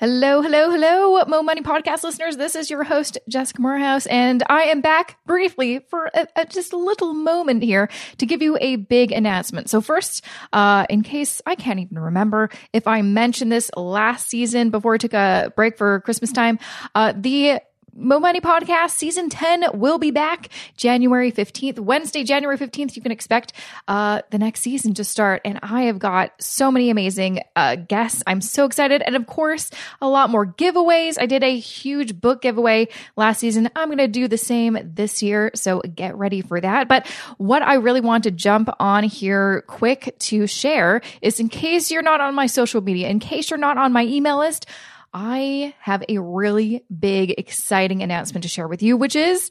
Hello, hello, hello, Mo Money Podcast listeners. This is your host, Jessica Moorhouse, and I am back briefly for just a little moment here to give you a big announcement. So first, in case I can't even remember if I mentioned this last season before I took a break for Christmas time, the Mo Money Podcast Season 10 will be back January 15th. Wednesday, January 15th, you can expect the next season to start. And I have got so many amazing guests. I'm so excited. And of course, a lot more giveaways. I did a huge book giveaway last season. I'm going to do the same this year. So get ready for that. But what I really want to jump on here quick to share is in case you're not on my social media, in case you're not on my email list, I have a really big, exciting announcement to share with you, which is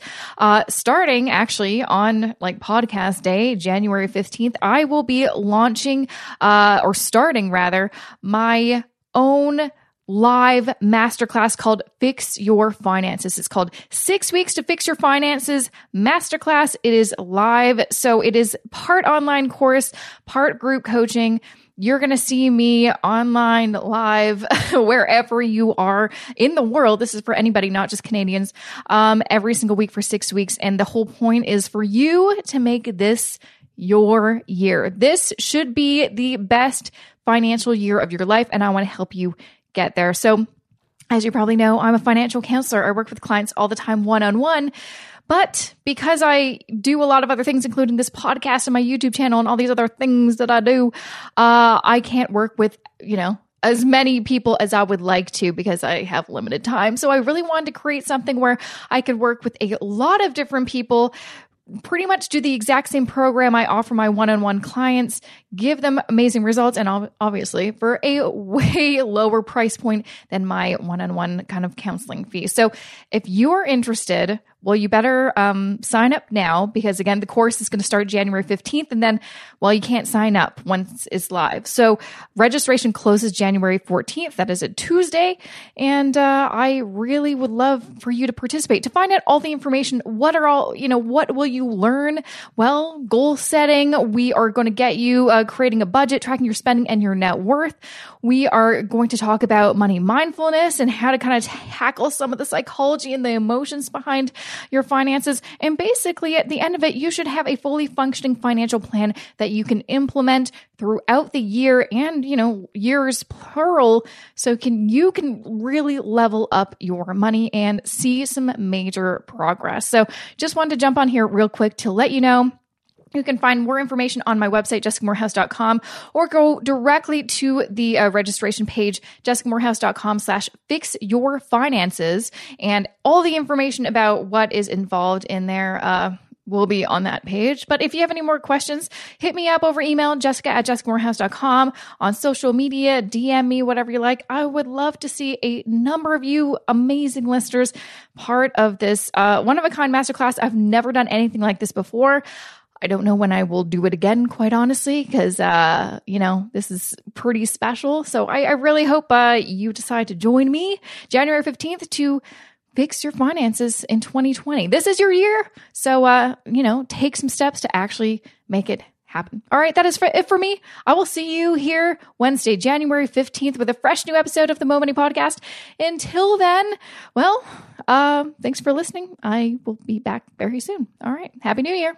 starting actually on like podcast day, January 15th, I will be launching or starting rather my own live masterclass called Fix Your Finances. It's called 6 Weeks to Fix Your Finances Masterclass. It is live. So it is part online course, part group coaching. You're going to see me online, live, wherever you are in the world. This is for anybody, not just Canadians, every single week for 6 weeks. And the whole point is for you to make this your year. This should be the best financial year of your life, and I want to help you get there. So as you probably know, I'm a financial counselor. I work with clients all the time one-on-one. But because I do a lot of other things, including this podcast and my YouTube channel and all these other things that I do, I can't work with, as many people as I would like to because I have limited time. So I really wanted to create something where I could work with a lot of different people, pretty much do the exact same program I offer my one-on-one clients, give them amazing results, and obviously for a way lower price point than my one-on-one kind of counseling fee. So if you're interested, well, you better sign up now because, again, the course is going to start January 15th, and then, well, you can't sign up once it's live. So registration closes January 14th. That is a Tuesday, and I really would love for you to participate. To find out all the information, what will you learn? Well, goal setting. We are going to get you creating a budget, tracking your spending and your net worth. We are going to talk about money mindfulness and how to kind of tackle some of the psychology and the emotions behind your finances. And basically at the end of it, you should have a fully functioning financial plan that you can implement throughout the year and, years plural. So you can really level up your money and see some major progress. So just wanted to jump on here real quick to let you know. You can find more information on my website, jessicamoorhouse.com, or go directly to the registration page, jessicamoorhouse.com/fixyourfinances. And all the information about what is involved in there will be on that page. But if you have any more questions, hit me up over email, jessica@jessicamoorhouse.com, on social media, DM me, whatever you like. I would love to see a number of you amazing listeners part of this one-of-a-kind masterclass. I've never done anything like this before. I don't know when I will do it again, quite honestly, because, this is pretty special. So I really hope you decide to join me January 15th to fix your finances in 2020. This is your year. So, take some steps to actually make it happen. All right. That is it for me. I will see you here Wednesday, January 15th with a fresh new episode of the Mo Money Podcast. Until then, well, thanks for listening. I will be back very soon. All right. Happy New Year.